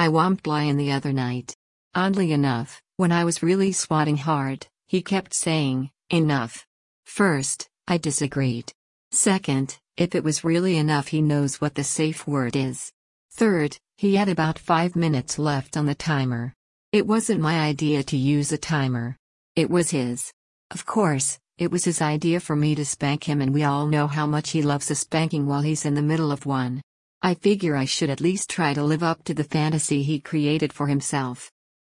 I whomped Lion the other night. Oddly enough, when I was really swatting hard, he kept saying, "Enough." First, I disagreed. Second, if it was really enough, he knows what the safe word is. Third, he had about 5 minutes left on the timer. It wasn't my idea to use a timer. It was his. Of course, it was his idea for me to spank him, and we all know how much he loves a spanking while he's in the middle of one. I figure I should at least try to live up to the fantasy he created for himself.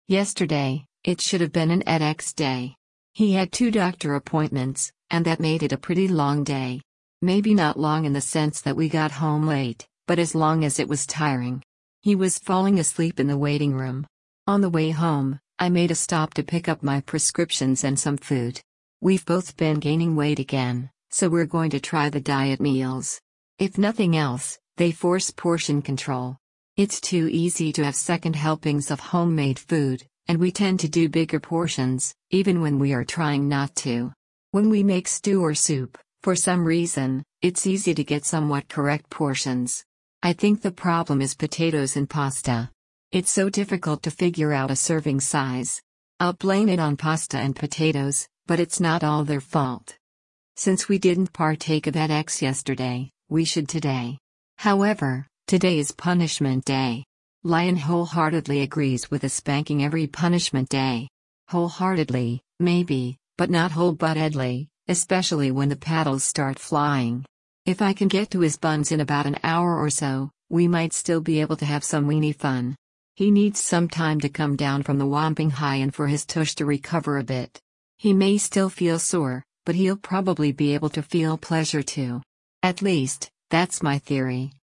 Yesterday, it should have been an edX day. He had 2 doctor appointments, and that made it a pretty long day. Maybe not long in the sense that we got home late, but as long as it was tiring. He was falling asleep in the waiting room. On the way home, I made a stop to pick up my prescriptions and some food. We've both been gaining weight again, so we're going to try the diet meals. If nothing else, they force portion control. It's too easy to have second helpings of homemade food, and we tend to do bigger portions, even when we are trying not to. When we make stew or soup, for some reason, it's easy to get somewhat correct portions. I think the problem is potatoes and pasta. It's so difficult to figure out a serving size. I'll blame it on pasta and potatoes, but it's not all their fault. Since we didn't partake of edX yesterday, we should today. However, today is punishment day. Lion wholeheartedly agrees with a spanking every punishment day. Wholeheartedly, maybe, but not wholebuttedly. Especially when the paddles start flying. If I can get to his buns in about an hour or so, we might still be able to have some weenie fun. He needs some time to come down from the whomping high and for his tush to recover a bit. He may still feel sore, but he'll probably be able to feel pleasure too. At least, that's my theory,